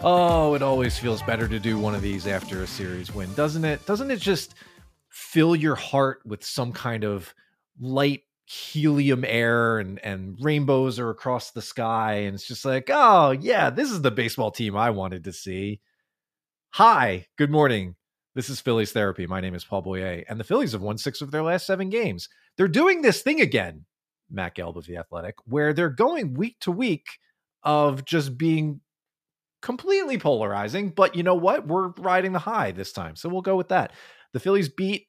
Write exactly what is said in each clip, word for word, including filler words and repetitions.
Oh, it always feels better to do one of these after a series win, doesn't it? Doesn't it just fill your heart with some kind of light helium air and, and rainbows are across the sky? And it's just like, oh, yeah, this is the baseball team I wanted to see. Hi, good morning. This is Phillies Therapy. My name is Paul Boyer, and the Phillies have won six of their last seven games. They're doing this thing again, Matt Gelb of The Athletic, where they're going week to week of just being completely polarizing, but you know what? We're riding the high this time, so we'll go with that. The Phillies beat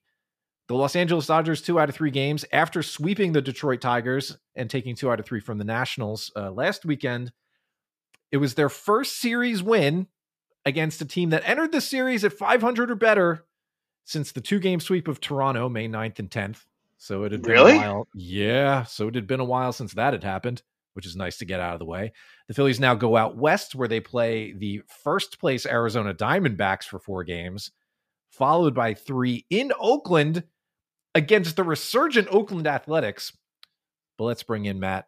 the Los Angeles Dodgers two out of three games after sweeping the Detroit Tigers and taking two out of three from the Nationals uh, last weekend. It was their first series win against a team that entered the series at five hundred or better since the two-game sweep of Toronto, May ninth and tenth. So it had been really? a while. Yeah, so it had been a while since that had happened, which is nice to get out of the way. The Phillies now go out west, where they play the first place Arizona Diamondbacks for four games, followed by three in Oakland against the resurgent Oakland Athletics. But let's bring in Matt.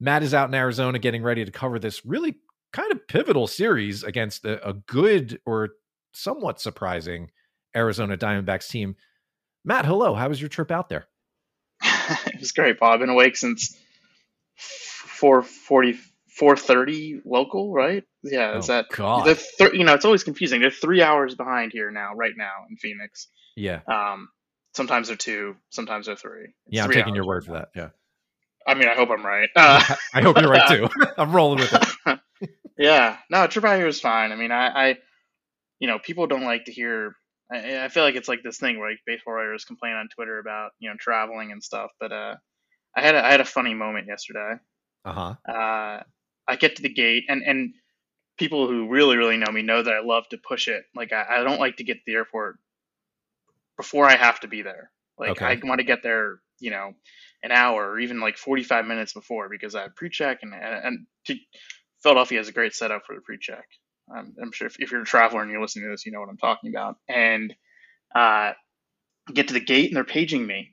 Matt is out in Arizona getting ready to cover this really kind of pivotal series against a, a good or somewhat surprising Arizona Diamondbacks team. Matt, hello. How was your trip out there? It was great, Bob. I've been awake since four forty, four thirty local, right? Yeah, oh, is that God? Th- you know, it's always confusing. They're three hours behind here now, right now in Phoenix. Yeah. Um. Sometimes they're two. Sometimes they're three. It's yeah, I'm three taking your word for that. Yeah. I mean, I hope I'm right. Uh, I hope you're right too. I'm rolling with it. Yeah. No, trip out here was fine. I mean, I, I, you know, people don't like to hear. I, I feel like it's like this thing where like baseball writers complain on Twitter about you know traveling and stuff, but uh, I had a, I had a funny moment yesterday. Uh-huh. Uh, I get to the gate, and, and people who really, really know me know that I love to push it. Like, I, I don't like to get to the airport before I have to be there. Like, okay. I want to get there, you know, an hour or even like forty-five minutes before, because I pre-check, and, and, and Philadelphia has a great setup for the pre-check. I'm, I'm sure if, if you're a traveler and you're listening to this, you know what I'm talking about. And uh, get to the gate, and they're paging me.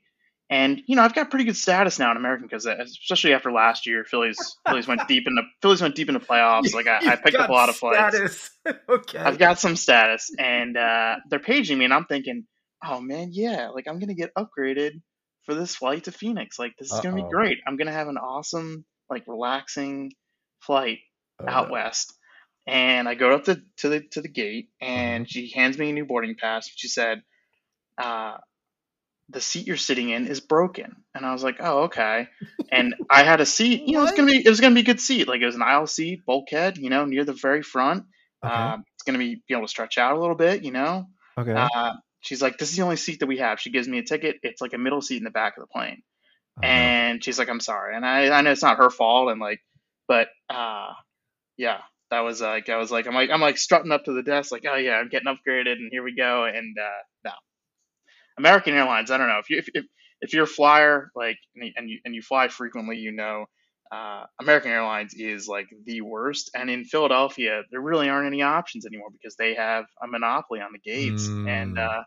And, you know, I've got pretty good status now in American, because especially after last year, Phillies Phillies went deep in the Phillies went deep into playoffs. Like I, I picked up a lot of flights. Okay. I've got some status, and uh, they're paging me, and I'm thinking, oh man, yeah, like I'm gonna get upgraded for this flight to Phoenix. Like this is Uh-oh. gonna be great. I'm gonna have an awesome, like relaxing flight oh, out no. west. And I go up to, to the to the gate, and she hands me a new boarding pass. She said, uh, the seat you're sitting in is broken. And I was like, oh, okay. And I had a seat, you know, it's going to be, it was going to be a good seat. Like it was an aisle seat, bulkhead, you know, near the very front. Okay. Um, it's going to be, be able to stretch out a little bit, you know? Okay. Uh, she's like, this is the only seat that we have. She gives me a ticket. It's like a middle seat in the back of the plane. Uh-huh. And she's like, I'm sorry. And I, I know it's not her fault. And like, but uh, yeah, that was like, I was like, I'm like, I'm like strutting up to the desk. Like, oh yeah, I'm getting upgraded and here we go. And uh, no. American Airlines, I don't know if you if if, if you're a flyer like and you, and you and you fly frequently, you know, uh, American Airlines is like the worst. And in Philadelphia, there really aren't any options anymore because they have a monopoly on the gates, mm. and uh,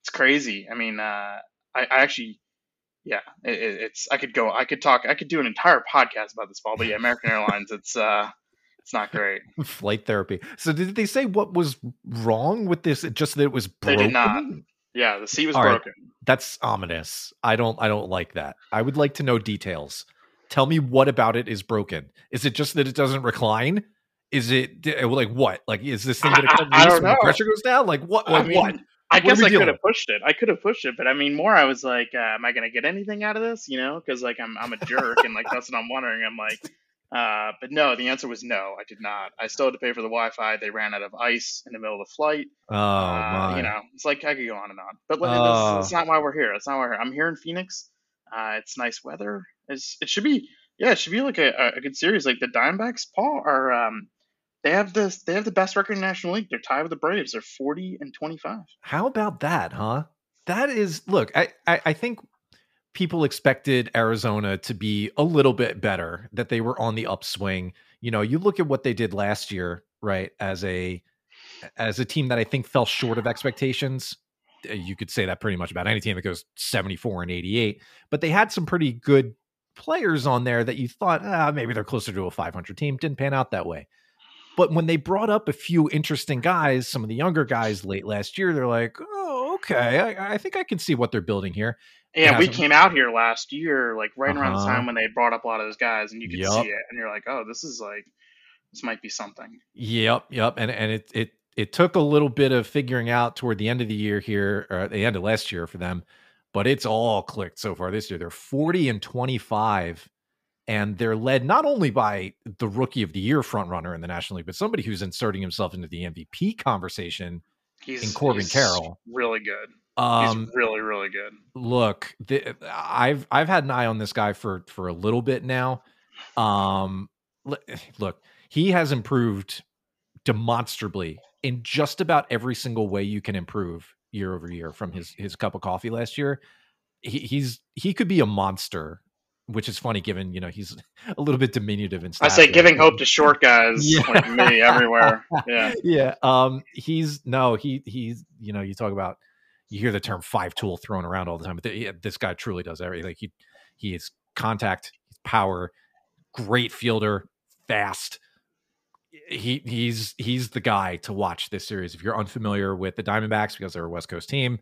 it's crazy. I mean, uh, I, I actually, yeah, it, it's I could go, I could talk, I could do an entire podcast about this ball, but yeah, American Airlines, it's uh, it's not great. Flight therapy. So did they say what was wrong with this? Just that it was broken? They did not. Yeah, the seat was All broken. Right. That's ominous. I don't I don't like that. I would like to know details. Tell me what about it is broken. Is it just that it doesn't recline? Is it like what? Like is this thing going to come loose when the pressure goes down? Like what like, I mean, what? I what guess I could have pushed it. I could have pushed it, but I mean more I was like uh, am I going to get anything out of this, you know? Cuz like I'm I'm a jerk and like that's what I'm wondering. I'm like uh, but no, the answer was no, I did not. I still had to pay for the Wi-Fi. They ran out of ice in the middle of the flight. Oh, uh, my. You know, it's like I could go on and on. But oh. that's, that's not why we're here. That's not why we're here. I'm here in Phoenix. Uh, it's nice weather. It's, it should be, yeah, it should be like a, a good series. Like the Diamondbacks, Paul, are um, they have this, they have the best record in the National League. They're tied with the Braves. They're forty and twenty-five. How about that, huh? That is, look, I, I, I think. People expected Arizona to be a little bit better, that they were on the upswing. you know, you look at what they did last year, right? As a, as a team that I think fell short of expectations. You could say that pretty much about any team that goes seventy-four and eighty-eight, but they had some pretty good players on there that you thought, ah, maybe they're closer to a five hundred team. Didn't pan out that way. But when they brought up a few interesting guys, some of the younger guys late last year, they're like, oh, okay, I, I think I can see what they're building here. Yeah, yeah, we came out here last year, like right uh-huh. around the time when they brought up a lot of those guys, and you could yep. see it, and you're like, oh, this is like, this might be something. Yep, yep. And and it it it took a little bit of figuring out toward the end of the year here, or at the end of last year for them, but it's all clicked so far this year. They're forty and twenty-five, and they're led not only by the rookie of the year frontrunner in the National League, but somebody who's inserting himself into the M V P conversation he's, in Corbin he's Carroll. Really good. Um, He's really, really good. Look, the, I've I've had an eye on this guy for for a little bit now. Um, look, he has improved demonstrably in just about every single way you can improve year over year from his his cup of coffee last year. He, he's he could be a monster, which is funny given, you know, he's a little bit diminutive and stuff. I say giving hope to short guys yeah. like me everywhere. Yeah, yeah. Um, he's no, he he's you know, you talk about. You hear the term five tool thrown around all the time, but th- this guy truly does everything. Like he, he is contact, power, great fielder, fast. He he's, he's the guy to watch this series. If you're unfamiliar with the Diamondbacks because they're a West Coast team,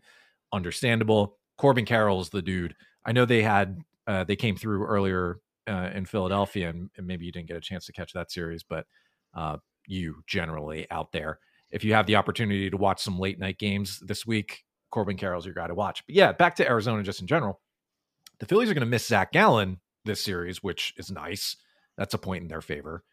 understandable. Corbin Carroll is the dude. I know they had, uh, they came through earlier uh, in Philadelphia and, and maybe you didn't get a chance to catch that series, but uh, you generally out there, if you have the opportunity to watch some late night games this week, Corbin Carroll's your guy to watch. But yeah, back to Arizona just in general. The Phillies are going to miss Zach Gallen this series, which is nice. That's a point in their favor.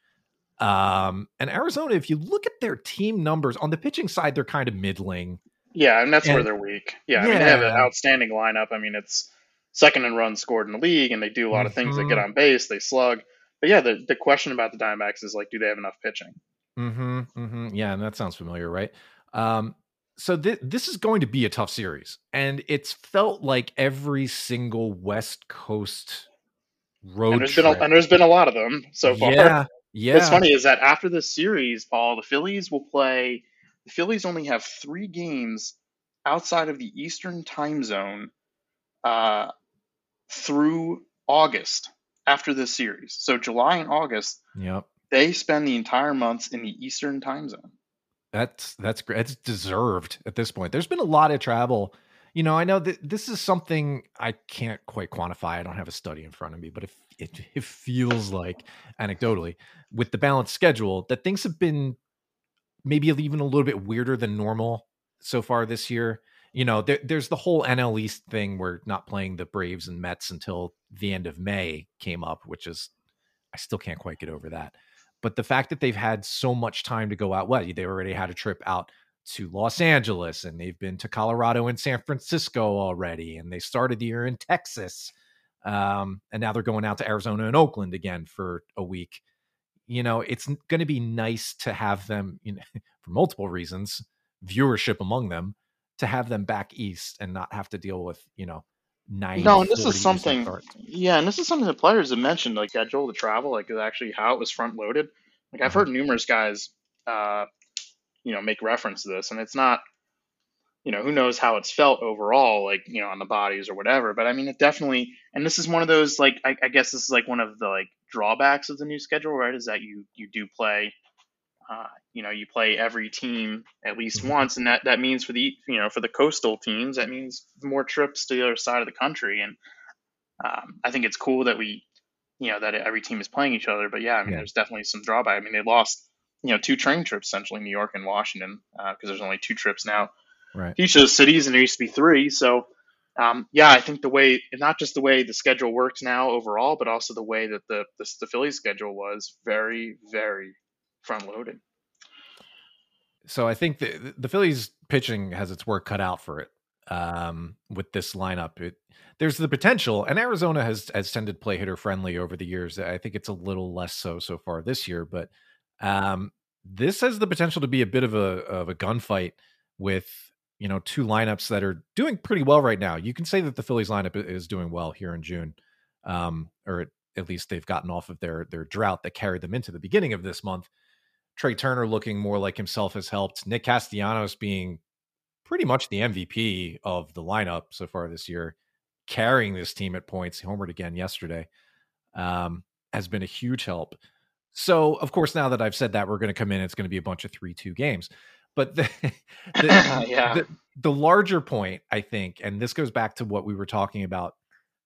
Um, and Arizona, if you look at their team numbers, on the pitching side, they're kind of middling. Yeah, and that's and, where they're weak. Yeah, yeah. I mean, they have an outstanding lineup. I mean, it's second in runs scored in the league, and they do a lot mm-hmm. of things. They get on base, they slug. But yeah, the, the question about the Diamondbacks is, like, do they have enough pitching? Mm-hmm, mm-hmm. Yeah, and that sounds familiar, right? Um So th- this is going to be a tough series, and it's felt like every single West Coast road and there's trip. Been a, and there's been a lot of them so far. Yeah, yeah. What's funny is that after this series, Paul, the Phillies will play. The Phillies only have three games outside of the Eastern time zone uh, through August after this series. So July and August, yep. they spend the entire months in the Eastern time zone. That's that's great. It's deserved at this point. There's been a lot of travel. You know, I know that this is something I can't quite quantify. I don't have a study in front of me, but it, it, it feels like anecdotally with the balanced schedule that things have been maybe even a little bit weirder than normal so far this year. You know, there, there's the whole N L East thing where not playing the Braves and Mets until the end of May came up, which is, I still can't quite get over that. But the fact that they've had so much time to go out, well, they already had a trip out to Los Angeles and they've been to Colorado and San Francisco already. And they started the year in Texas. Um, and now they're going out to Arizona and Oakland again for a week. You know, it's going to be nice to have them, you know, for multiple reasons, viewership among them, to have them back east and not have to deal with, you know, No, and this is something. Yeah, and this is something the players have mentioned, like schedule, the travel, like actually how it was front loaded. Like I've heard numerous guys, uh, you know, make reference to this, and it's not, you know, who knows how it's felt overall, like you know, on the bodies or whatever. But I mean, it definitely, and this is one of those, like I, I guess this is like one of the like drawbacks of the new schedule, right? Is that you you do play, uh, you know, you play every team at least mm-hmm. once, and that, that means for the, you know, for the coastal teams, that means more trips to the other side of the country. And um, I think it's cool that we, you know, that every team is playing each other, but yeah, I mean, yeah. there's definitely some drawback. I mean, they lost, you know, two train trips, essentially New York and Washington, uh, cause there's only two trips now right. to each of those cities, and there used to be three. So um, yeah, I think the way, not just the way the schedule works now overall, but also the way that the, the, the Phillies schedule was very, very front loaded. So I think the the Phillies pitching has its work cut out for it um, with this lineup. It, there's the potential, and Arizona has has tended play hitter friendly over the years. I think it's a little less so so far this year, but um, this has the potential to be a bit of a of a gunfight with, you know, two lineups that are doing pretty well right now. You can say that the Phillies lineup is doing well here in June, um, or at least they've gotten off of their their drought that carried them into the beginning of this month. Trey Turner looking more like himself has helped. Nick Castellanos being pretty much the M V P of the lineup so far this year, carrying this team at points, homered again yesterday, um, has been a huge help. So, of course, now that I've said that, we're going to come in, it's going to be a bunch of three two games. But the, the, yeah. the, the larger point, I think, and this goes back to what we were talking about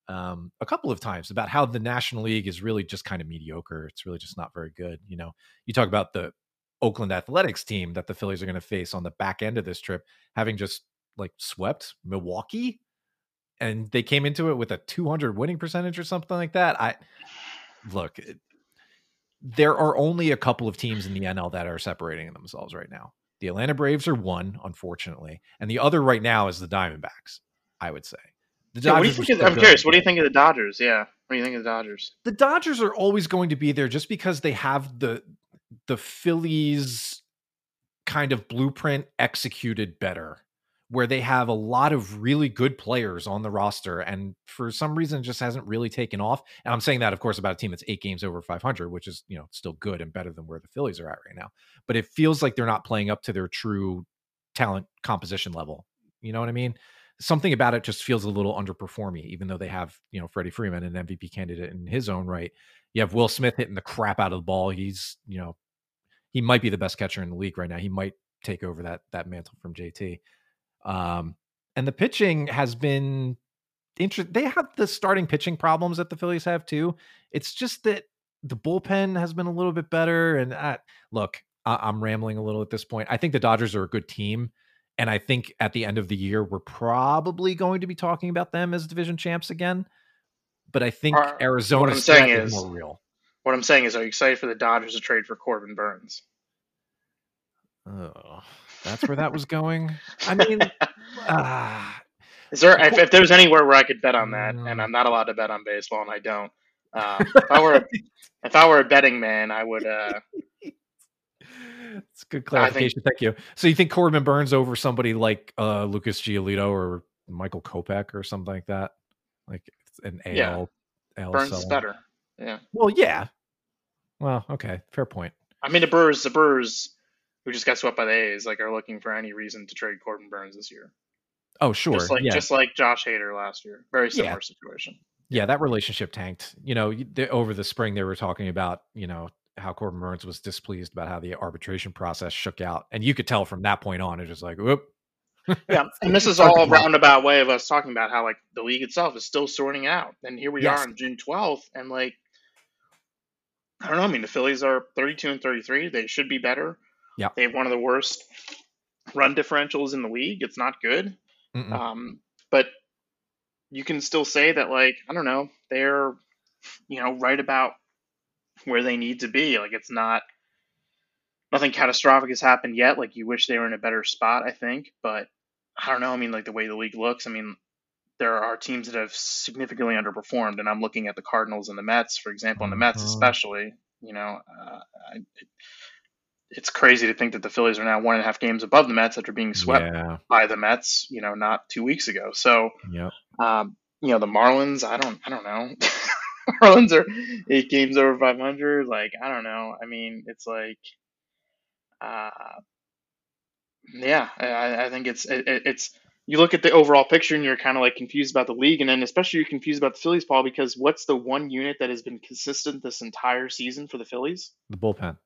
um, a couple of times about how the National League is really just kind of mediocre. It's really just not very good. You know, you talk about the Oakland Athletics team that the Phillies are going to face on the back end of this trip, having just like swept Milwaukee, and they came into it with a two hundred winning percentage or something like that. I look, it, there are only a couple of teams in the N L that are separating themselves right now. The Atlanta Braves are one, unfortunately, and the other right now is the Diamondbacks, I would say. The yeah, what do you think of, I'm curious. What do you think of the Dodgers? Yeah. What do you think of the Dodgers? The Dodgers are always going to be there just because they have the the Phillies kind of blueprint executed better, where they have a lot of really good players on the roster. And for some reason, just hasn't really taken off. And I'm saying that, of course, about a team that's eight games over five hundred, which is, you know, still good and better than where the Phillies are at right now. But it feels like they're not playing up to their true talent composition level. You know what I mean? Something about it just feels a little underperforming, even though they have, you know, Freddie Freeman, an M V P candidate in his own right. You have Will Smith hitting the crap out of the ball. He's, you know, he might be the best catcher in the league right now. He might take over that that mantle from J T. Um, and the pitching has been interesting. They have the starting pitching problems that the Phillies have too. It's just that the bullpen has been a little bit better. And I, look, I, I'm rambling a little at this point. I think the Dodgers are a good team. And I think at the end of the year, we're probably going to be talking about them as division champs again. But I think uh, Arizona is more real. What I'm saying is, are you excited for the Dodgers to trade for Corbin Burns? Oh, that's where that was going. I mean, uh, is there if, if there's anywhere where I could bet on that, and I'm not allowed to bet on baseball, and I don't. Uh, if I were if I were a betting man, I would. Uh, That's good clarification. Think, Thank you. So you think Corbin Burns over somebody like uh, Lucas Giolito or Michael Kopech or something like that? Like an A L. Yeah. A L Burns is better. Yeah. Well, yeah. Well, okay. Fair point. I mean, the Brewers, the Brewers, who just got swept by the A's, like, are looking for any reason to trade Corbin Burns this year. Oh, sure. Just like, yeah. just like Josh Hader last year. Very similar yeah. situation. Yeah, that relationship tanked. You know, they, over the spring, they were talking about, you know, how Corbin Burns was displeased about how the arbitration process shook out. And you could tell from that point on, it's just like, whoop. Yeah. And this is all a roundabout way of us talking about how, like, the league itself is still sorting out. And here we yes. are on June twelfth. And, like, I don't know. I mean, the Phillies are thirty-two and thirty-three. They should be better. Yeah. They have one of the worst run differentials in the league. It's not good. Mm-mm. Um, but you can still say that, like, I don't know, they're, you know, right about where they need to be. Like, it's not, nothing catastrophic has happened yet. Like, you wish they were in a better spot, I think, but I don't know. I mean, like, the way the league looks, I mean, there are teams that have significantly underperformed, and I'm looking at the Cardinals and the Mets, for example, and the Mets especially, you know, uh, I, it's crazy to think that the Phillies are now one and a half games above the Mets after being swept yeah. by the Mets, you know, not two weeks ago. So, yep. um, you know, the Marlins, I don't, I don't know. Marlins are eight games over five hundred. Like, I don't know. I mean, it's like, uh, yeah, I, I think it's, it, it's, you look at the overall picture and you're kind of like confused about the league. And then especially you're confused about the Phillies, Paul, because what's the one unit that has been consistent this entire season for the Phillies? The bullpen.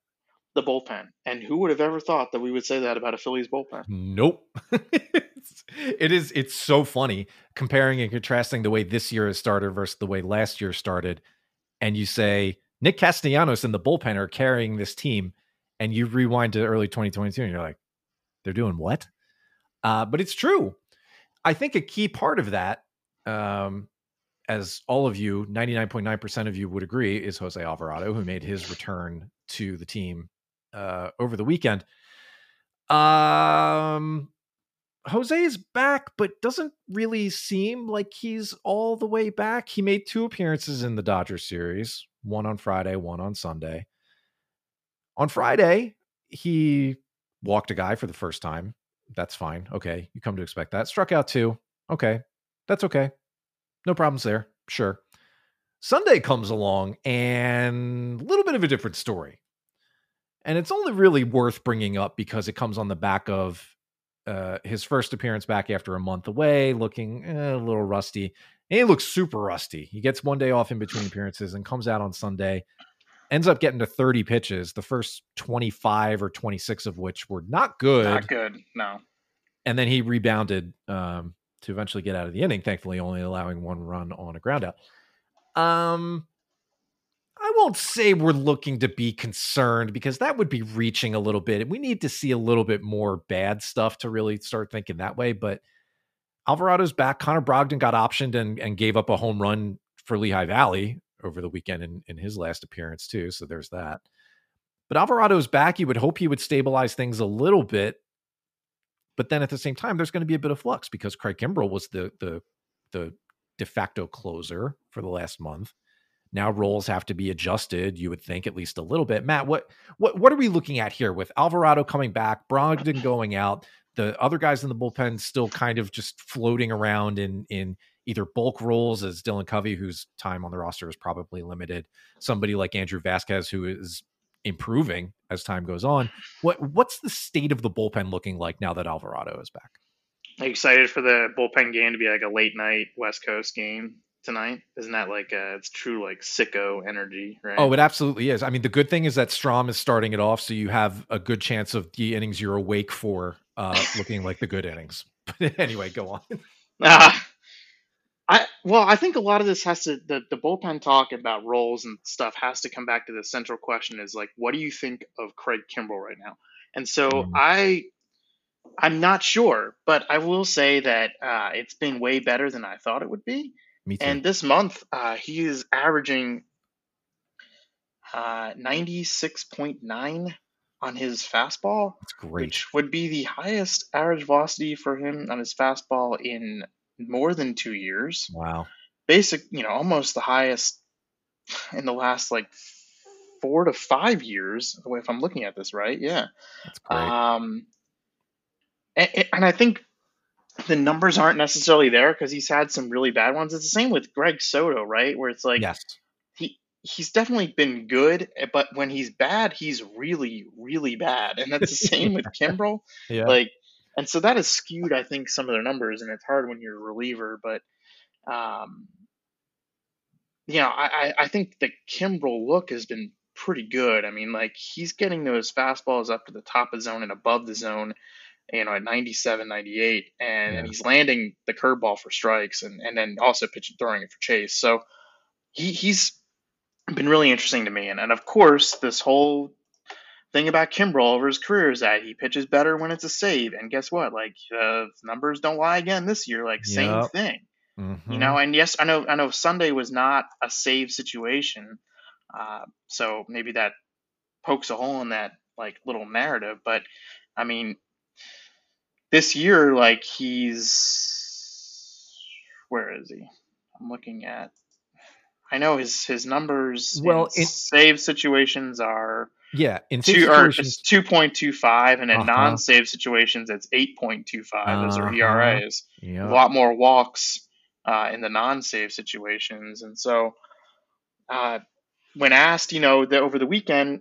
The bullpen. And who would have ever thought that we would say that about a Phillies bullpen? Nope. it's, it is. It's so funny comparing and contrasting the way this year has started versus the way last year started. And you say Nick Castellanos and the bullpen are carrying this team, and you rewind to early twenty twenty-two and you're like, they're doing what? Uh, but it's true. I think a key part of that, um, as all of you, ninety-nine point nine percent of you would agree, is Jose Alvarado, who made his return to the team Uh, over the weekend. Um, Jose is back, but doesn't really seem like he's all the way back. He made two appearances in the Dodgers series, one on Friday, one on Sunday. On Friday, he walked a guy for the first time. That's fine. Okay. You come to expect that. Struck out two. Okay. That's okay. No problems there. Sure. Sunday comes along and a little bit of a different story. And it's only really worth bringing up because it comes on the back of uh, his first appearance back after a month away, looking eh, a little rusty. And he looks super rusty. He gets one day off in between appearances and comes out on Sunday, ends up getting to thirty pitches, the first twenty-five or twenty-six of which were not good. Not good, no. And then he rebounded um, to eventually get out of the inning, thankfully only allowing one run on a groundout. Um, I won't say we're looking to be concerned because that would be reaching a little bit. And we need to see a little bit more bad stuff to really start thinking that way. But Alvarado's back. Connor Brogdon got optioned and, and gave up a home run for Lehigh Valley over the weekend in, in his last appearance too. So there's that. But Alvarado's back. You would hope he would stabilize things a little bit. But then at the same time, there's going to be a bit of flux because Craig Kimbrell was the the the de facto closer for the last month. Now roles have to be adjusted, you would think, at least a little bit. Matt, what what what are we looking at here with Alvarado coming back, Brogdon going out, the other guys in the bullpen still kind of just floating around in in either bulk roles as Dylan Covey, whose time on the roster is probably limited, somebody like Andrew Vasquez, who is improving as time goes on. What what's the state of the bullpen looking like now that Alvarado is back? Are you excited for the bullpen game to be like a late night West Coast game tonight? Isn't that like a, it's true like sicko energy, right? Oh, it absolutely is. I mean, the good thing is that Strahm is starting it off, so you have a good chance of the innings you're awake for uh, looking like the good innings. But anyway, go on. uh, I well, I think a lot of this has to the, the bullpen talk about roles and stuff has to come back to the central question is like, what do you think of Craig Kimbrell right now? And so mm-hmm. I. I'm not sure, but I will say that uh, it's been way better than I thought it would be. Me too. And this month, uh, he is averaging uh, ninety-six point nine on his fastball. That's great. Which would be the highest average velocity for him on his fastball in more than two years. Wow. Basic, you know, almost the highest in the last like four to five years, if I'm looking at this right. Yeah. That's great. Um, And I think the numbers aren't necessarily there because he's had some really bad ones. It's the same with Greg Soto, right? Where it's like yes. he he's definitely been good, but when he's bad, he's really, really bad. And that's the same with Kimbrell. Yeah. Like, and so that has skewed, I think, some of their numbers, and it's hard when you're a reliever. But, um, you know, I, I think the Kimbrell look has been pretty good. I mean, like, he's getting those fastballs up to the top of the zone and above the zone, you know, at ninety-seven, ninety-eight, and, yeah. and he's landing the curveball for strikes and, and then also pitching, throwing it for chase. So he, he's been really interesting to me. And, and of course, this whole thing about Kimbrell over his career is that he pitches better when it's a save. And guess what? Like, uh, numbers don't lie again this year, like same yep. thing, mm-hmm. you know, and yes, I know, I know Sunday was not a save situation. Uh, so maybe that pokes a hole in that like little narrative, but I mean, this year, like he's, where is he? I'm looking at, I know his, his numbers well, in, in save situations are yeah, in two, or it's two point two five, and in uh-huh. non-save situations, it's eight point two five. Uh-huh. Those are E R As. Yep. A lot more walks uh, in the non-save situations. And so uh, when asked, you know, the, over the weekend,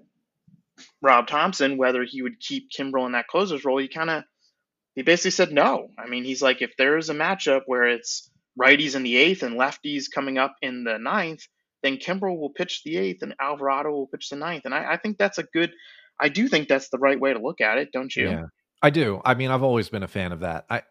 Rob Thompson, whether he would keep Kimbrell in that closer's role, he kind of, he basically said no. I mean, he's like, if there is a matchup where it's righties in the eighth and lefties coming up in the ninth, then Kimbrell will pitch the eighth and Alvarado will pitch the ninth. And I, I think that's a good, I do think that's the right way to look at it. Don't you? Yeah, I do. I mean, I've always been a fan of that. I,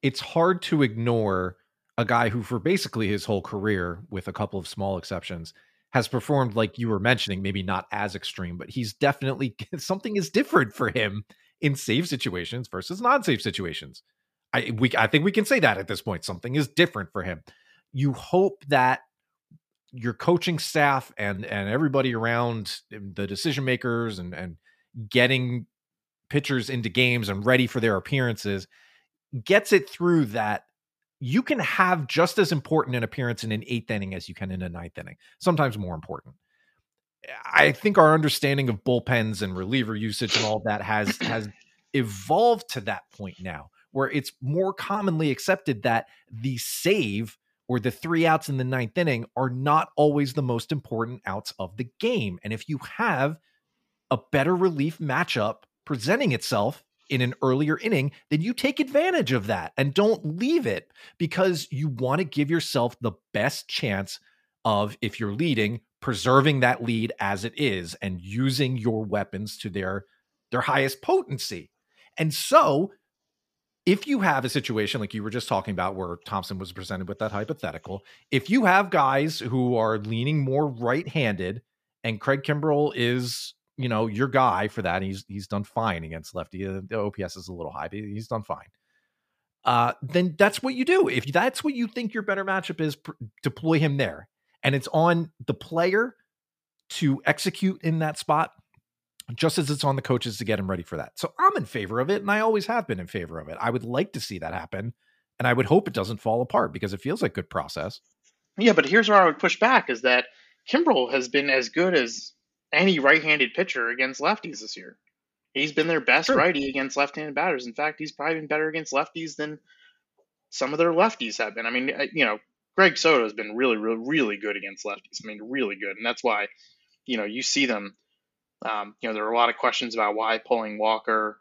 it's hard to ignore a guy who for basically his whole career, with a couple of small exceptions, has performed like you were mentioning, maybe not as extreme, but he's definitely, something is different for him in save situations versus non-save situations. I we I think we can say that at this point, something is different for him. You hope that your coaching staff and and everybody around, the decision makers and and getting pitchers into games and ready for their appearances, gets it through that you can have just as important an appearance in an eighth inning as you can in a ninth inning, sometimes more important. I think our understanding of bullpens and reliever usage and all that has, has evolved to that point now where it's more commonly accepted that the save or the three outs in the ninth inning are not always the most important outs of the game. And if you have a better relief matchup presenting itself in an earlier inning, then you take advantage of that and don't leave it, because you want to give yourself the best chance of, if you're leading, preserving that lead as it is and using your weapons to their, their highest potency. And so if you have a situation like you were just talking about where Thompson was presented with that hypothetical, if you have guys who are leaning more right-handed and Craig Kimbrell is, you know, your guy for that, he's, he's done fine against lefty. The O P S is a little high, but he's done fine. Uh, then that's what you do. If that's what you think your better matchup is, pr- deploy him there. And it's on the player to execute in that spot, just as it's on the coaches to get him ready for that. So I'm in favor of it, and I always have been in favor of it. I would like to see that happen, and I would hope it doesn't fall apart because it feels like good process. Yeah, but here's where I would push back is that Kimbrell has been as good as any right-handed pitcher against lefties this year. He's been their best sure. righty against left-handed batters. In fact, he's probably been better against lefties than some of their lefties have been. I mean, you know, Greg Soto has been really, really, really good against lefties. I mean, really good. And that's why, you know, you see them. Um, you know, there were a lot of questions about why pulling Walker.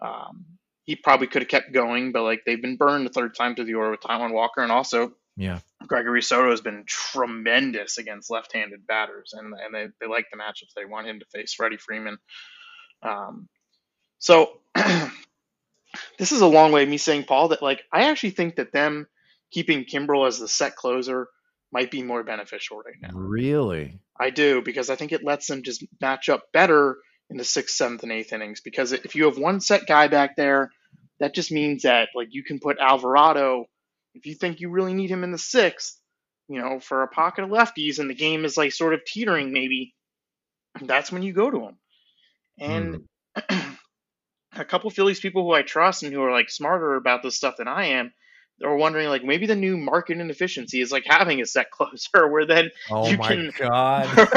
Um, he probably could have kept going, but like they've been burned the third time through the order with Taiwan Walker. And also, yeah, Gregory Soto has been tremendous against left-handed batters, and and they, they like the matchups. They want him to face Freddie Freeman. Um, so this is a long way of me saying, Paul, that like, I actually think that them keeping Kimbrell as the set closer might be more beneficial right now. Really? I do, because I think it lets them just match up better in the sixth, seventh, and eighth innings. Because if you have one set guy back there, that just means that like you can put Alvarado, if you think you really need him in the sixth, you know, for a pocket of lefties and the game is like sort of teetering maybe, that's when you go to him. And mm. a couple of Phillies people who I trust and who are like smarter about this stuff than I am, or wondering like maybe the new market inefficiency is like having a set closer where then oh you my can god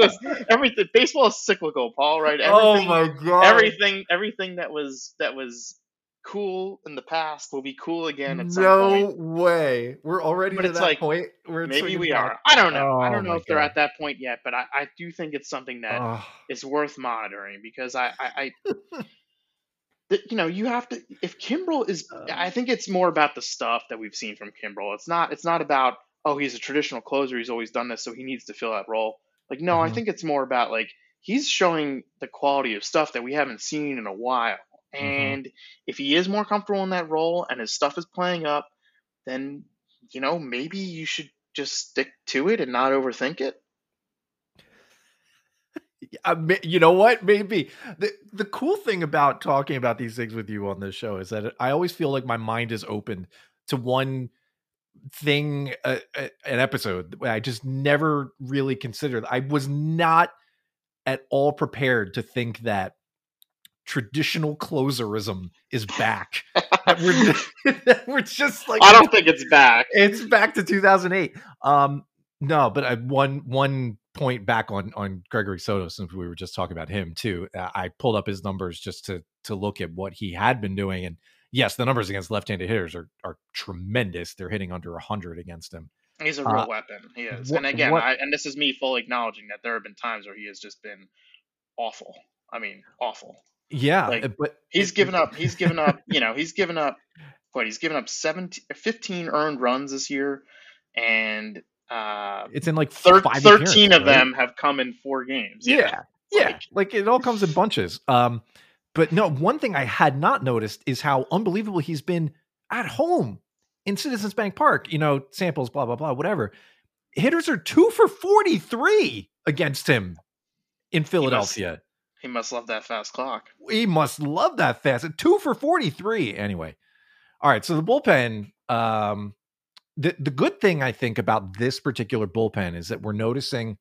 just, everything baseball is cyclical, Paul, right? Everything, oh my god everything everything that was that was cool in the past will be cool again at some no point. way we're already but at that like, point where maybe so we are back. I don't know oh I don't know if god. they're at that point yet, but I, I do think it's something that oh. is worth monitoring, because I I, I you know, you have to, if Kimbrell is, I think it's more about the stuff that we've seen from Kimbrell. It's not, it's not about, oh, he's a traditional closer. He's always done this, so he needs to fill that role. Like, no, mm-hmm. I think it's more about like, he's showing the quality of stuff that we haven't seen in a while. Mm-hmm. And if he is more comfortable in that role and his stuff is playing up, then, you know, maybe you should just stick to it and not overthink it. You know what? Maybe the the cool thing about talking about these things with you on this show is that I always feel like my mind is open to one thing, uh, an episode I just never really considered. I was not at all prepared to think that traditional closerism is back. that we're, that we're just like I don't think it's back. It's back to two thousand eight. Um, no, but I, one one. point back on on Gregory Soto, since we were just talking about him too. Uh, I pulled up his numbers just to to look at what he had been doing, and yes, the numbers against left-handed hitters are are tremendous. They're hitting under a hundred against him. He's a real uh, weapon. He is, wh- and again, wh- I, and this is me fully acknowledging that there have been times where he has just been awful. I mean, awful. Yeah, like, but he's given up. He's given up. You know, he's given up. What he's given up seventeen, fifteen earned runs this year, and. Uh, it's in like thir- five thirteen of right? them have come in four games. Yeah. Yeah. yeah. Like, like it all comes in bunches. Um, but no, one thing I had not noticed is how unbelievable he's been at home in Citizens Bank Park, you know, samples, blah, blah, blah, whatever. Hitters are two for forty-three against him in Philadelphia. He must, he must love that fast clock. He must love that fast. Two for forty-three. Anyway. All right. So the bullpen, um, The the good thing I think about this particular bullpen is that we're noticing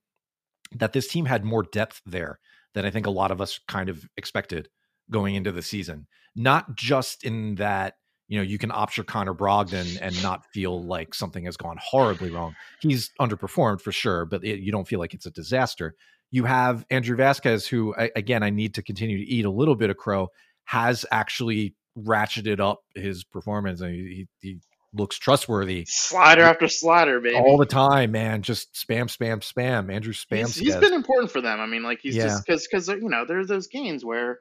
that this team had more depth there than I think a lot of us kind of expected going into the season. Not just in that, you know, you can opt for Connor Brogdon and not feel like something has gone horribly wrong. He's underperformed for sure, but it, you don't feel like it's a disaster. You have Andrew Vasquez, who, I, again, I need to continue to eat a little bit of crow, has actually ratcheted up his performance. I mean, he, he looks trustworthy. Slider like, after slider, baby. All the time, man. Just spam, spam, spam. Andrew Spam. He's, he's been important for them. I mean, like, he's yeah. just because, because, you know, there's those games where,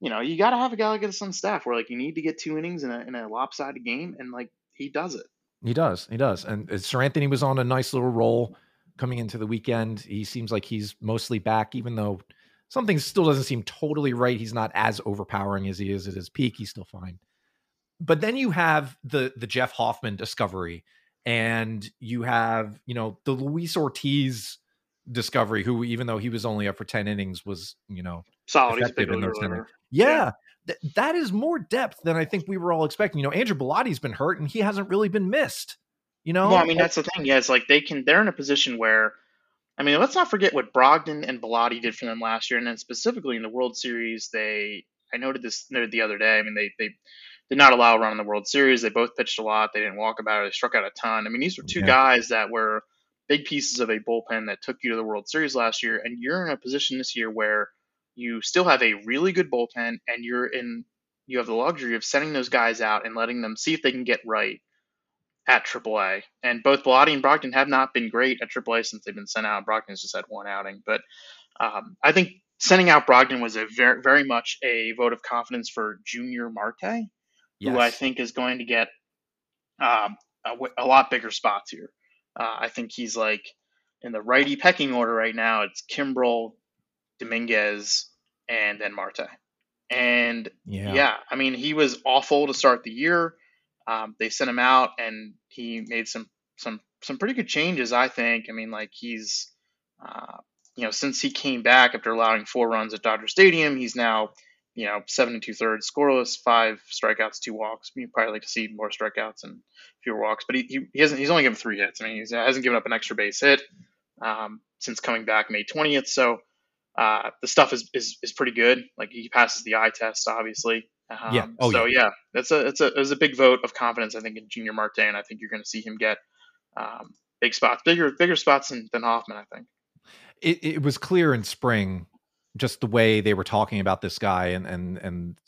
you know, you got to have a guy like this on staff where, like, you need to get two innings in a, in a lopsided game. And, like, he does it. He does. He does. And Sir Anthony was on a nice little roll coming into the weekend. He seems like he's mostly back, even though something still doesn't seem totally right. He's not as overpowering as he is at his peak. He's still fine. But then you have the the Jeff Hoffman discovery, and you have, you know, the Luis Ortiz discovery, who, even though he was only up for ten innings, was, you know, solid. Effective in those ten. Yeah, yeah. Th- that is more depth than I think we were all expecting. You know, Andrew Bellatti's been hurt, and he hasn't really been missed. You know, well, I mean, that's the thing. Yeah, it's like they can. They're in a position where, I mean, let's not forget what Brogdon and Bellatti did for them last year, and then specifically in the World Series, they. I noted this noted the other day. I mean, they they. did not allow a run in the World Series. They both pitched a lot. They didn't walk about it. They struck out a ton. I mean, these were two yeah. guys that were big pieces of a bullpen that took you to the World Series last year. And you're in a position this year where you still have a really good bullpen, and you're in, you have the luxury of sending those guys out and letting them see if they can get right at triple A. And both Bellatti and Brogdon have not been great at triple A since they've been sent out. Brogdon's just had one outing. But um, I think sending out Brogdon was a very, very much a vote of confidence for Junior Marte. Yes. Who I think is going to get um, a, w- a lot bigger spots here. Uh, I think he's like in the righty pecking order right now. It's Kimbrell, Dominguez, and then Marte. And yeah. yeah, I mean, he was awful to start the year. Um, they sent him out, and he made some some some pretty good changes, I think. I mean, like he's, uh, you know, since he came back after allowing four runs at Dodger Stadium, he's now, you know, seven and two thirds scoreless, five strikeouts, two walks. You'd probably like to see more strikeouts and fewer walks, but he, he, he hasn't, he's only given three hits. I mean, he hasn't given up an extra base hit um, since coming back May twentieth. So uh, the stuff is, is, is pretty good. Like he passes the eye test, obviously. Um, yeah. Oh, so yeah, yeah that's a, it's a, it was a big vote of confidence, I think, in Junior Marte. And I think you're going to see him get um, big spots, bigger, bigger spots than, than Hoffman. I think it, it was clear in spring, just the way they were talking about this guy and, and, and,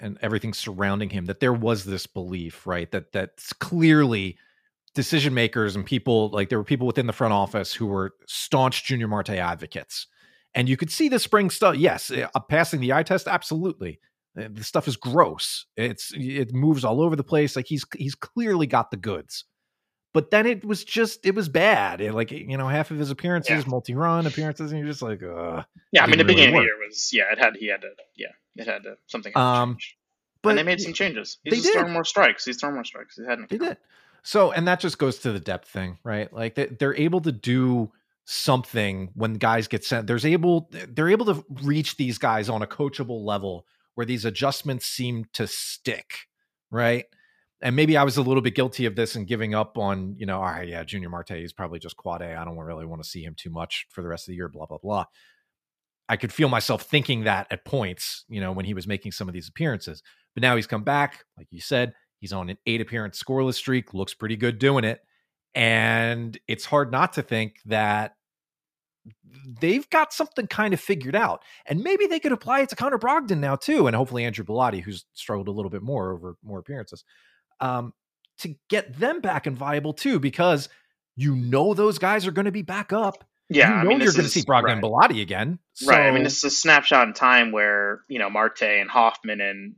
and everything surrounding him, that there was this belief, right. That that's clearly decision makers and people, like there were people within the front office who were staunch Junior Marte advocates. And you could see the spring stuff. Yes. Uh, passing the eye test. Absolutely. Uh, the stuff is gross. It's, it moves all over the place. Like he's, he's clearly got the goods, but then it was just, it was bad. It, like, you know, half of his appearances, yeah. multi-run appearances. And you're just like, uh, yeah, I mean, the really beginning work. of the year was, yeah, it had, he had to, yeah, it had to, something. Had to um, but and they made some changes. He's just throwing more strikes. He's throwing more strikes. He hadn't. They did. So, and that just goes to the depth thing, right? Like they, they're able to do something when guys get sent, there's able, they're able to reach these guys on a coachable level where these adjustments seem to stick. Right. And maybe I was a little bit guilty of this and giving up on, you know, all right, yeah, Junior Marte is probably just quad A. I don't really want to see him too much for the rest of the year, blah, blah, blah. I could feel myself thinking that at points, you know, when he was making some of these appearances. But now he's come back, like you said, he's on an eight appearance scoreless streak, looks pretty good doing it. And it's hard not to think that they've got something kind of figured out, and maybe they could apply it to Connor Brogdon now too. And hopefully Andrew Bellatti, who's struggled a little bit more over more appearances. Um, to get them back and viable too, because you know those guys are going to be back up. Yeah, you know I mean, you're going to see Brogdon right. and Bellatti again. So. Right. I mean, it's a snapshot in time where, you know, Marte and Hoffman and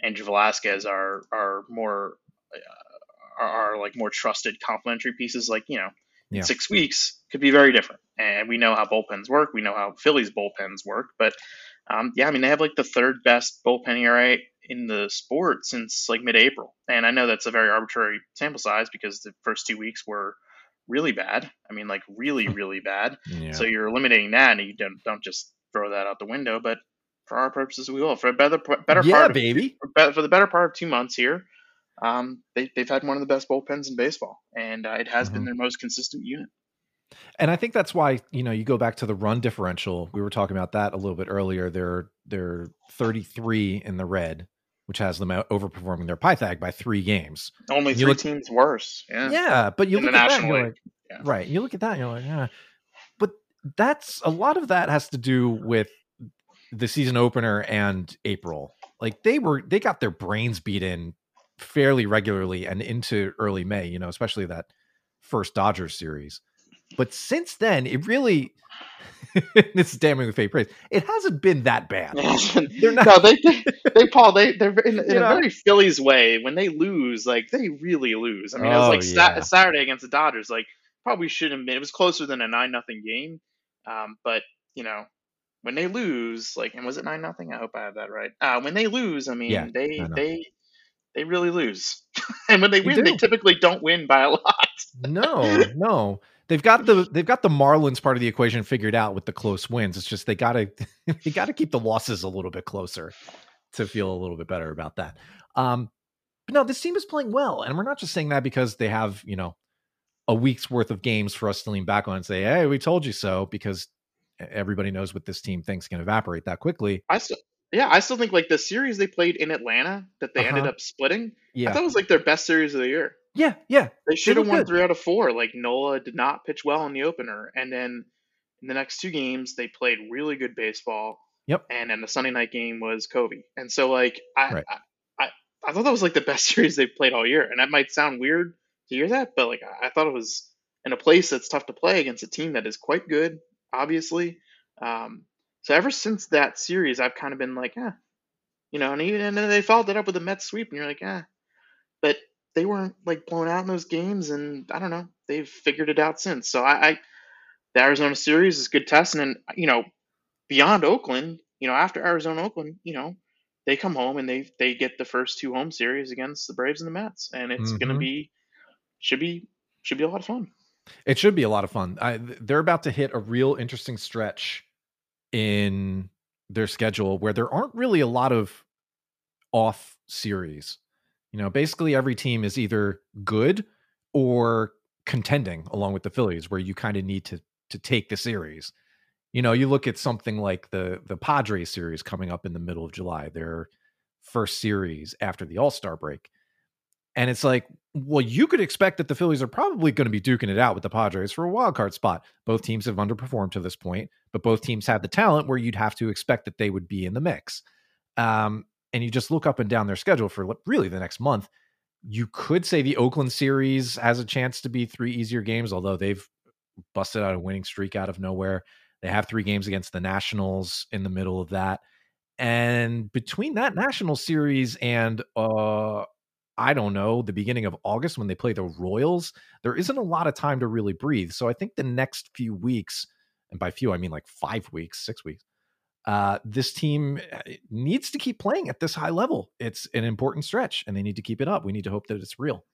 Andrew Vasquez are are more uh, are, are like more trusted complementary pieces. Like, you know, yeah. six weeks could be very different, and we know how bullpens work. We know how Phillies bullpens work, but um, yeah, I mean, they have like the third best bullpen E R A in the sport since like mid-April. And I know that's a very arbitrary sample size because the first two weeks were really bad. I mean, like really, really bad. Yeah. So you're eliminating that, and you don't, don't just throw that out the window, but for our purposes, we will. For a better, better yeah, part, baby. Of, for the better part of two months here, um, they, they've had one of the best bullpens in baseball, and uh, it has mm-hmm. been their most consistent unit. And I think that's why, you know, you go back to the run differential. We were talking about that a little bit earlier. They're, they're thirty-three in the red, which has them overperforming their P Y T A G by three games. Only three look, teams worse. Yeah, yeah but you in look at that, you're like, yeah. right? You look at that, and you're like, yeah. But that's a lot of that has to do with the season opener and April. Like they were, they got their brains beat in fairly regularly and into early May, you know, especially that first Dodgers series. But since then, it really, this is damning with faint praise, it hasn't been that bad. They're not, no, they, they, they, Paul, they, they're in, in a know? very Phillies way. When they lose, like, they really lose. I mean, oh, it was like yeah. sat, Saturday against the Dodgers, like, probably shouldn't have been. It was closer than a nine nothing game. Um, but, you know, when they lose, like, and was it nine nothing? I hope I have that right. Uh, when they lose, I mean, yeah, they, I they, they really lose. And when they win, they, they typically don't win by a lot. No, no. They've got the they've got the Marlins part of the equation figured out with the close wins. It's just they gotta they gotta keep the losses a little bit closer to feel a little bit better about that. Um, but no, this team is playing well, and we're not just saying that because they have, you know, a week's worth of games for us to lean back on and say, "Hey, we told you so," because everybody knows what this team thinks can evaporate that quickly. I still, yeah, I still think like the series they played in Atlanta that they uh-huh. ended up splitting. Yeah. I thought it was like their best series of the year. Yeah, yeah. They should have won good. three out of four. Like, Nola did not pitch well in the opener. And then in the next two games, they played really good baseball. Yep. And then the Sunday night game was Kobe. And so, like, I, right. I, I I thought that was, like, the best series they've played all year. And that might sound weird to hear that, but, like, I, I thought it was in a place that's tough to play against a team that is quite good, obviously. Um, so ever since that series, I've kind of been like, eh. You know, and, even, and then they followed it up with a Mets sweep, and you're like, eh. But they weren't like blown out in those games, and I don't know, they've figured it out since. So I, I the Arizona series is a good test, and then, you know, beyond Oakland, you know, after Arizona, Oakland, you know, they come home and they they get the first two home series against the Braves and the Mets, and it's mm-hmm. gonna be should be should be a lot of fun. It should be a lot of fun. I, they're about to hit a real interesting stretch in their schedule where there aren't really a lot of off series. You know, basically every team is either good or contending along with the Phillies, where you kind of need to to take the series. You know, you look at something like the the Padres series coming up in the middle of July, their first series after the All-Star break. And it's like, well, you could expect that the Phillies are probably going to be duking it out with the Padres for a wild card spot. Both teams have underperformed to this point, but both teams have the talent where you'd have to expect that they would be in the mix. Um, And you just look up and down their schedule for really the next month. You could say the Oakland series has a chance to be three easier games, although they've busted out a winning streak out of nowhere. They have three games against the Nationals in the middle of that. And between that Nationals series and, uh, I don't know, the beginning of August when they play the Royals, there isn't a lot of time to really breathe. So I think the next few weeks, and by few, I mean like five weeks, six weeks, Uh, this team needs to keep playing at this high level. It's an important stretch, and they need to keep it up. We need to hope that it's real.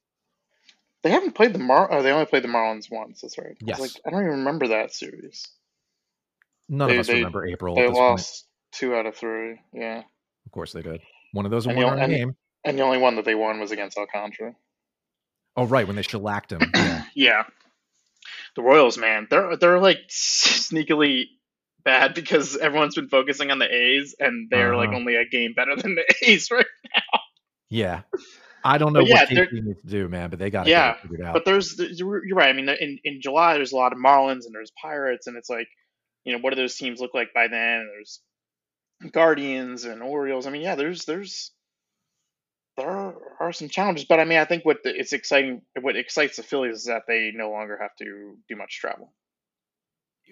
They haven't played the Mar. Oh, they only played the Marlins once. That's right. Yes. I, like, I don't even remember that series. None they, of us they, remember April. They lost point. two out of three. Yeah. Of course they did. One of those and won the, on and, a game. And the only one that they won was against Alcantara. Oh, right. When they shellacked him. Yeah. Yeah. The Royals, man, they're, they're like sneakily bad because everyone's been focusing on the A's, and they're uh-huh. like only a game better than the A's right now. Yeah, I don't know but what yeah, they need to do, man, but they got yeah, to figure it out. But there's you're right. I mean, in, in July there's a lot of Marlins and there's Pirates, and it's like, you know, what do those teams look like by then? There's Guardians and Orioles. I mean, yeah, there's there's there are some challenges, but I mean, I think what the, it's exciting. What excites the Phillies is that they no longer have to do much travel,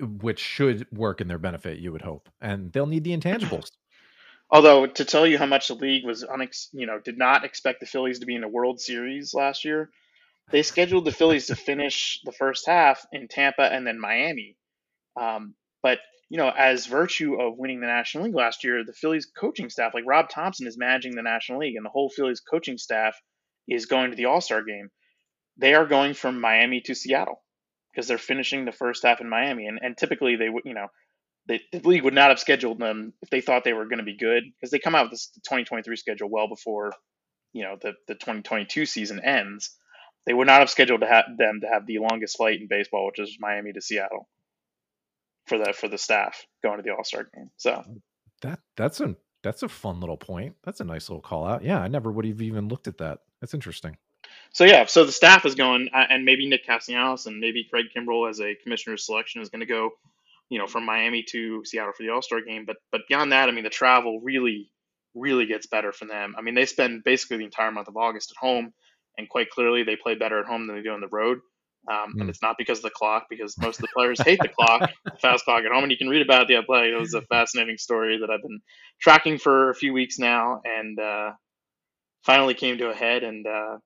which should work in their benefit, you would hope. And they'll need the intangibles. Although, to tell you how much the league was, unex- you know, did not expect the Phillies to be in the World Series last year. They scheduled the Phillies to finish the first half in Tampa and then Miami. Um, but, you know, as virtue of winning the National League last year, the Phillies coaching staff, like Rob Thompson is managing the National League, and the whole Phillies coaching staff is going to the All-Star game. They are going from Miami to Seattle, because they're finishing the first half in Miami. And, and typically they would, you know, they, the league would not have scheduled them if they thought they were going to be good, because they come out with this twenty twenty-three schedule well before, you know, the, the twenty twenty-two season ends. They would not have scheduled to have them to have the longest flight in baseball, which is Miami to Seattle for the, for the staff going to the All-Star game. So that that's a, that's a fun little point. That's a nice little call out. Yeah. I never would have even looked at that. That's interesting. So, yeah, so the staff is going, uh, and maybe Nick Castellanos and maybe Craig Kimbrell as a commissioner's selection is going to go, you know, from Miami to Seattle for the All-Star game. But but beyond that, I mean, the travel really really gets better for them. I mean, they spend basically the entire month of August at home, and quite clearly they play better at home than they do on the road. Um, mm. And it's not because of the clock, because most of the players hate the clock, the fast clock at home. And you can read about it at the Athletic. It was a fascinating story that I've been tracking for a few weeks now, and uh, finally came to a head. And uh,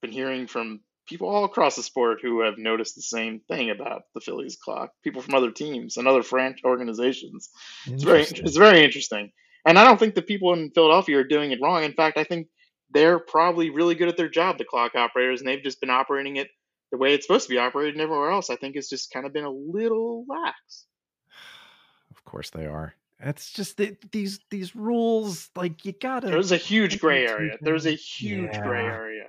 been hearing from people all across the sport who have noticed the same thing about the Phillies clock. People from other teams and other franchise organizations. It's very, it's very interesting. And I don't think the people in Philadelphia are doing it wrong. In fact, I think they're probably really good at their job, the clock operators, and they've just been operating it the way it's supposed to be operated, and everywhere else, I think it's just kind of been a little lax. Of course they are. It's just the, these these rules, like you gotta. There's a huge gray area. There's a huge yeah. gray area.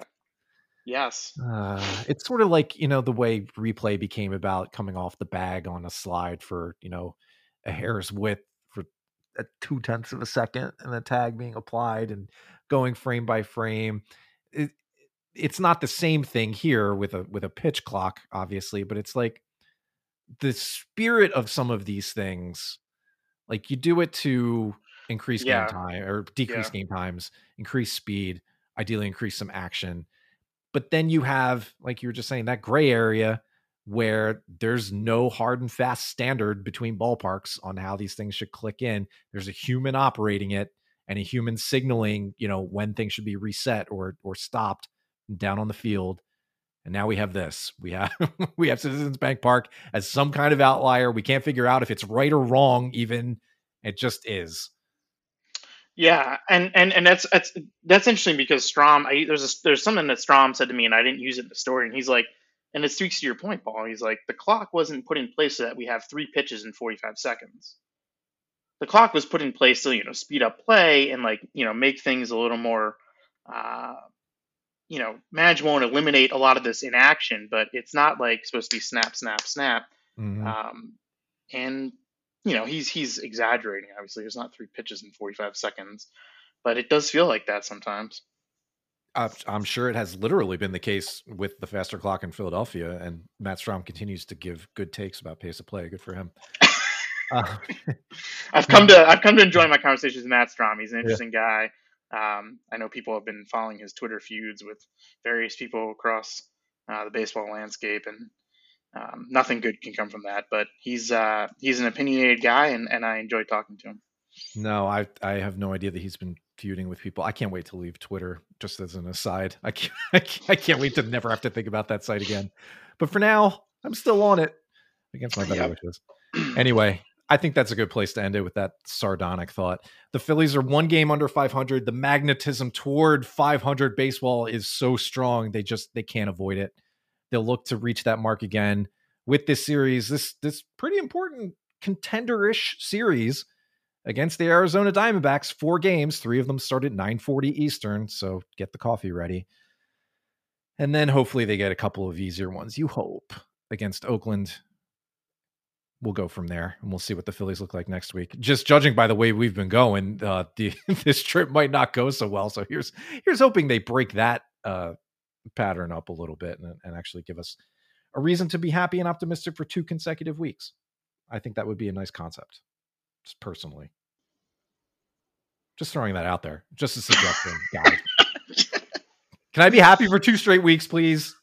Yes. Uh, it's sort of like, you know, the way replay became about coming off the bag on a slide for, you know, a hair's width for a two tenths of a second, and the tag being applied and going frame by frame. It, It's not the same thing here with a with a pitch clock, obviously, but it's like the spirit of some of these things, like you do it to increase yeah. game time or decrease yeah. game times, increase speed, ideally increase some action. But then you have, like you were just saying, that gray area where there's no hard and fast standard between ballparks on how these things should click in. There's a human operating it and a human signaling, you know, when things should be reset or or stopped down on the field. And now we have this, we have, we have Citizens Bank Park as some kind of outlier. We can't figure out if it's right or wrong. Even it just is. Yeah. And, and, and that's, that's, that's interesting because Strahm, I, there's a, there's something that Strahm said to me and I didn't use it in the story. And he's like, and it speaks to your point, Paul. He's like, the clock wasn't put in place so that we have three pitches in forty-five seconds. The clock was put in place to, you know, speed up play and like, you know, make things a little more, uh, you know, manageable and eliminate a lot of this inaction, but it's not like supposed to be snap, snap, snap. Mm-hmm. Um, and, you know, he's, he's exaggerating. Obviously there's not three pitches in forty-five seconds, but it does feel like that sometimes. Uh, I'm sure it has literally been the case with the faster clock in Philadelphia, and Matt Strahm continues to give good takes about pace of play. Good for him. uh, I've come to, I've come to enjoy my conversations with Matt Strahm. He's an interesting yeah. guy. Um, I know people have been following his Twitter feuds with various people across uh, the baseball landscape, and um, nothing good can come from that. But he's uh, he's an opinionated guy, and, and I enjoy talking to him. No, I I have no idea that he's been feuding with people. I can't wait to leave Twitter. Just as an aside, I can't, I can't, I can't wait to never have to think about that site again. But for now, I'm still on it against my better yep. wishes. Anyway. I think that's a good place to end it with that sardonic thought. The Phillies are one game under five hundred. The magnetism toward five hundred baseball is so strong. They just, they can't avoid it. They'll look to reach that mark again with this series, this, this pretty important contender-ish series against the Arizona Diamondbacks, four games, three of them start at nine forty Eastern. So get the coffee ready. And then hopefully they get a couple of easier ones. You hope against Oakland. We'll go from there, and we'll see what the Phillies look like next week. Just judging by the way we've been going, uh, the, this trip might not go so well. So here's here's hoping they break that uh, pattern up a little bit and, and actually give us a reason to be happy and optimistic for two consecutive weeks. I think that would be a nice concept, just personally. Just throwing that out there. Just a suggestion, guys. Can I be happy for two straight weeks, please?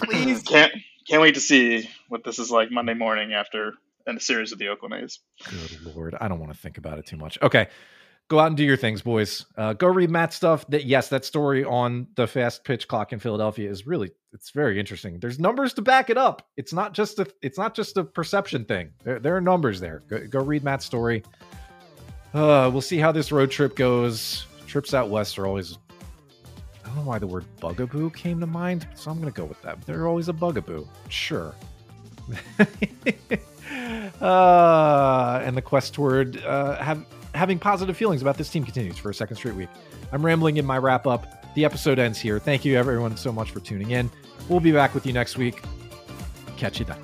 Please. Can't. Can't wait to see what this is like Monday morning after and a series of the Oakland A's. Good Lord. I don't want to think about it too much. Okay. Go out and do your things, boys. Uh, go read Matt's stuff. That Yes, that story on the fast pitch clock in Philadelphia is really, it's very interesting. There's numbers to back it up. It's not just a, it's not just a perception thing. There, there are numbers there. Go, go read Matt's story. Uh, we'll see how this road trip goes. Trips out west are always... I don't know why the word bugaboo came to mind, so I'm going to go with that. They're always a bugaboo. Sure. uh, and the quest toward uh, have, having positive feelings about this team continues for a second straight week. I'm rambling in my wrap up. The episode ends here. Thank you, everyone, so much for tuning in. We'll be back with you next week. Catch you then.